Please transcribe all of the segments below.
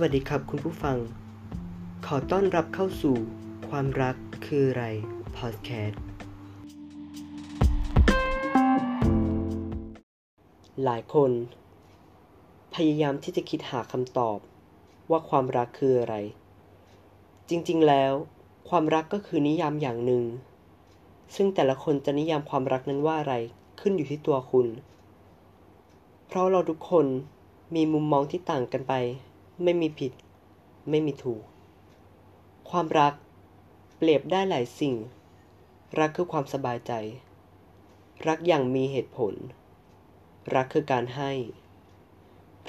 สวัสดีครับคุณผู้ฟังขอต้อนรับเข้าสู่ความรักคืออะไรพอดแคสต์หลายคนพยายามที่จะคิดหาคำตอบว่าความรักคืออะไรจริงๆแล้วความรักก็คือนิยามอย่างหนึ่งซึ่งแต่ละคนจะนิยามความรักนั้นว่าอะไรขึ้นอยู่ที่ตัวคุณเพราะเราทุกคนมีมุมมองที่ต่างกันไปไม่มีผิดไม่มีถูกความรักเปรียบได้หลายสิ่งรักคือความสบายใจรักอย่างมีเหตุผลรักคือการให้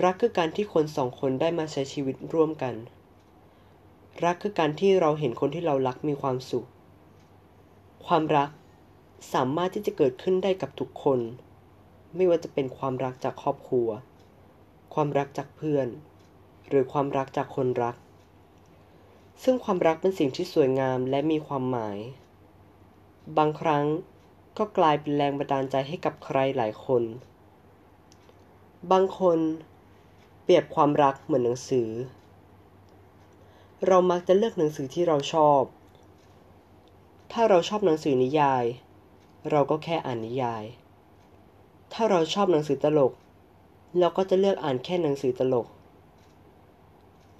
รักคือการที่คนสองคนได้มาใช้ชีวิตร่วมกันรักคือการที่เราเห็นคนที่เรารักมีความสุขความรักสามารถที่จะเกิดขึ้นได้กับทุกคนไม่ว่าจะเป็นความรักจากครอบครัวความรักจากเพื่อนหรือความรักจากคนรักซึ่งความรักเป็นสิ่งที่สวยงามและมีความหมายบางครั้งก็กลายเป็นแรงบันดาลใจให้กับใครหลายคนบางคนเปรียบความรักเหมือนหนังสือเรามักจะเลือกหนังสือที่เราชอบถ้าเราชอบหนังสือนิยายเราก็แค่อ่านนิยายถ้าเราชอบหนังสือตลกเราก็จะเลือกอ่านแค่หนังสือตลก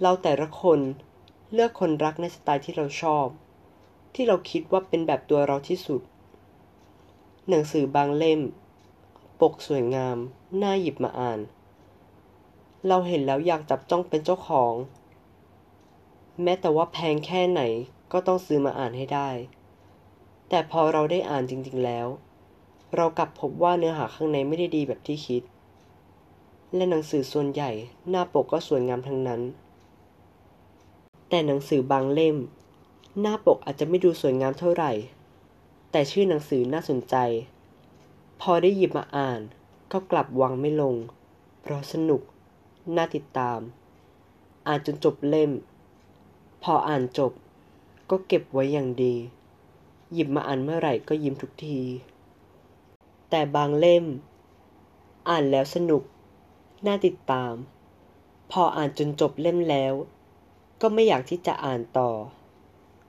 เราแต่ละคนเลือกคนรักในสไตล์ที่เราชอบที่เราคิดว่าเป็นแบบตัวเราที่สุดหนังสือบางเล่มปกสวยงามน่าหยิบมาอ่านเราเห็นแล้วอยากจับจ้องเป็นเจ้าของแม้แต่ว่าแพงแค่ไหนก็ต้องซื้อมาอ่านให้ได้แต่พอเราได้อ่านจริงๆแล้วเรากลับพบว่าเนื้อหาข้างในไม่ได้ดีแบบที่คิดและหนังสือส่วนใหญ่หน้าปกก็สวยงามทั้งนั้นแต่หนังสือบางเล่มหน้าปกอาจจะไม่ดูสวยงามเท่าไหร่แต่ชื่อหนังสือน่าสนใจพอได้หยิบมาอ่านก็กลับวางไม่ลงเพราะสนุกน่าติดตามอ่านจนจบเล่มพออ่านจบก็เก็บไว้อย่างดีหยิบมาอ่านเมื่อไหร่ก็ยิ้มทุกทีแต่บางเล่มอ่านแล้วสนุกน่าติดตามพออ่านจนจบเล่มแล้วก็ไม่อยากที่จะอ่านต่อ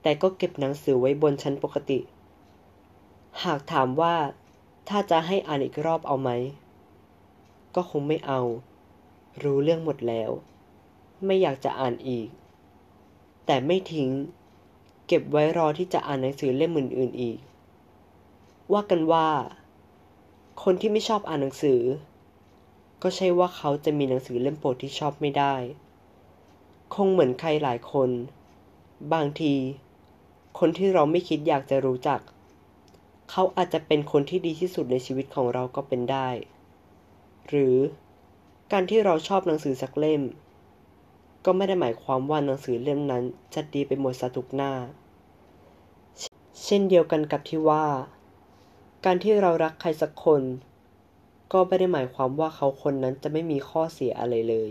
แต่ก็เก็บหนังสือไว้บนชั้นปกติหากถามว่าถ้าจะให้อ่านอีกรอบเอาไหมก็คงไม่เอารู้เรื่องหมดแล้วไม่อยากจะอ่านอีกแต่ไม่ทิ้งเก็บไว้รอที่จะอ่านหนังสือเล่มอื่นๆอีกว่ากันว่าคนที่ไม่ชอบอ่านหนังสือก็ใช่ว่าเขาจะมีหนังสือเล่มโปรดที่ชอบไม่ได้คงเหมือนใครหลายคนบางทีคนที่เราไม่คิดอยากจะรู้จักเขาอาจจะเป็นคนที่ดีที่สุดในชีวิตของเราก็เป็นได้หรือการที่เราชอบหนังสือสักเล่มก็ไม่ได้หมายความว่าหนังสือเล่มนั้นจะดีไปหมดซะทุกหน้าเช่นเดียวกันกับที่ว่าการที่เรารักใครสักคนก็ไม่ได้หมายความว่าเขาคนนั้นจะไม่มีข้อเสียอะไรเลย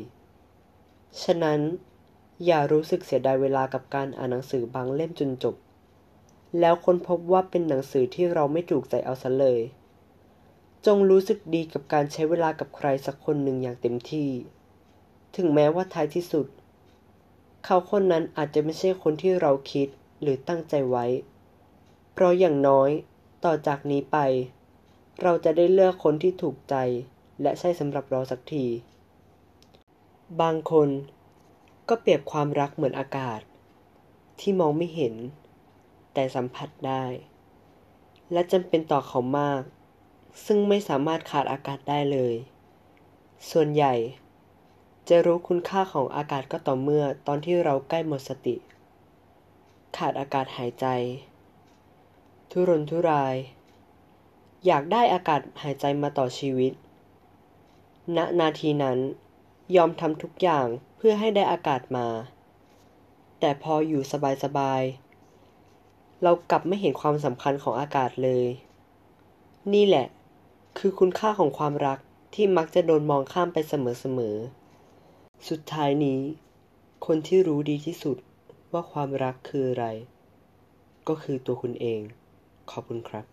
ฉะนั้นอย่ารู้สึกเสียดายเวลากับการอ่านหนังสือบางเล่มจนจบแล้วค้นพบว่าเป็นหนังสือที่เราไม่ถูกใจเอาซะเลยจงรู้สึกดีกับการใช้เวลากับใครสักคนหนึ่งอย่างเต็มที่ถึงแม้ว่าท้ายที่สุดเขาคนนั้นอาจจะไม่ใช่คนที่เราคิดหรือตั้งใจไว้เพราะอย่างน้อยต่อจากนี้ไปเราจะได้เลือกคนที่ถูกใจและใช่สำหรับเราสักทีบางคนก็เปรียบความรักเหมือนอากาศที่มองไม่เห็นแต่สัมผัสได้และจำเป็นต่อเขามากซึ่งไม่สามารถขาดอากาศได้เลยส่วนใหญ่จะรู้คุณค่าของอากาศก็ต่อเมื่อตอนที่เราใกล้หมดสติขาดอากาศหายใจทุรนทุรายอยากได้อากาศหายใจมาต่อชีวิตณนาทีนั้นยอมทำทุกอย่างเพื่อให้ได้อากาศมาแต่พออยู่สบายๆเรากลับไม่เห็นความสำคัญของอากาศเลยนี่แหละคือคุณค่าของความรักที่มักจะโดนมองข้ามไปเสมอๆสุดท้ายนี้คนที่รู้ดีที่สุดว่าความรักคืออะไรก็คือตัวคุณเองขอบคุณครับ